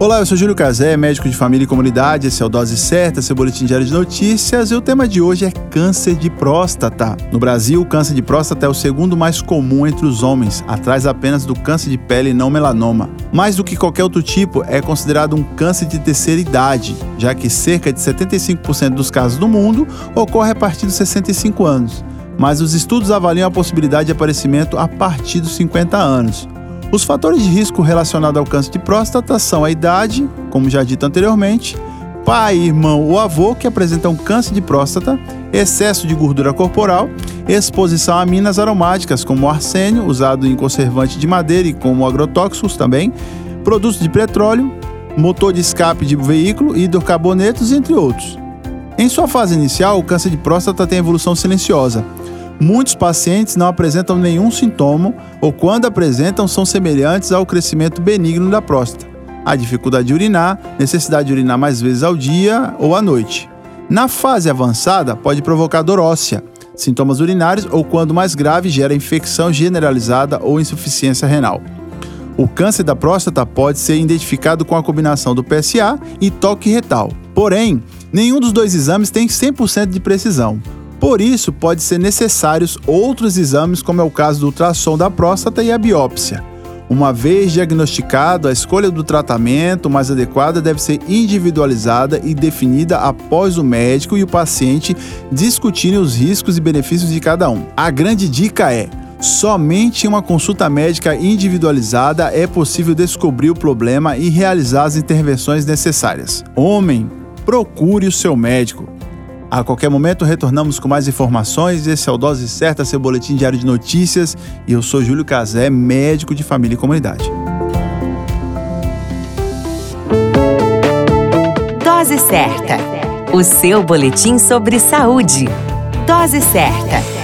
Olá, eu sou Júlio Cazé, médico de família e comunidade. Esse é o Dose Certa, seu boletim diário de notícias. E o tema de hoje é câncer de próstata. No Brasil, o câncer de próstata é o segundo mais comum entre os homens, atrás apenas do câncer de pele não melanoma. Mais do que qualquer outro tipo, é considerado um câncer de terceira idade, já que cerca de 75% dos casos do mundo ocorre a partir dos 65 anos. Mas os estudos avaliam a possibilidade de aparecimento a partir dos 50 anos. Os fatores de risco relacionados ao câncer de próstata são a idade, como já dito anteriormente, pai, irmão ou avô que apresentam câncer de próstata, excesso de gordura corporal, exposição a minas aromáticas como o arsênio, usado em conservante de madeira e como agrotóxicos também, produtos de petróleo, motor de escape de veículo, hidrocarbonetos, entre outros. Em sua fase inicial, o câncer de próstata tem evolução silenciosa. Muitos pacientes não apresentam nenhum sintoma ou, quando apresentam, são semelhantes ao crescimento benigno da próstata, a dificuldade de urinar, necessidade de urinar mais vezes ao dia ou à noite. Na fase avançada, pode provocar dor óssea, sintomas urinários ou, quando mais grave, gera infecção generalizada ou insuficiência renal. O câncer da próstata pode ser identificado com a combinação do PSA e toque retal. Porém, nenhum dos dois exames tem 100% de precisão. Por isso, pode ser necessários outros exames, como é o caso do ultrassom da próstata e a biópsia. Uma vez diagnosticado, a escolha do tratamento mais adequado deve ser individualizada e definida após o médico e o paciente discutirem os riscos e benefícios de cada um. A grande dica é: somente uma consulta médica individualizada é possível descobrir o problema e realizar as intervenções necessárias. Homem, procure o seu médico. A qualquer momento retornamos com mais informações. Esse é o Dose Certa, seu boletim diário de notícias. E eu sou Júlio Cazé, médico de família e comunidade. Dose Certa, o seu boletim sobre saúde. Dose Certa.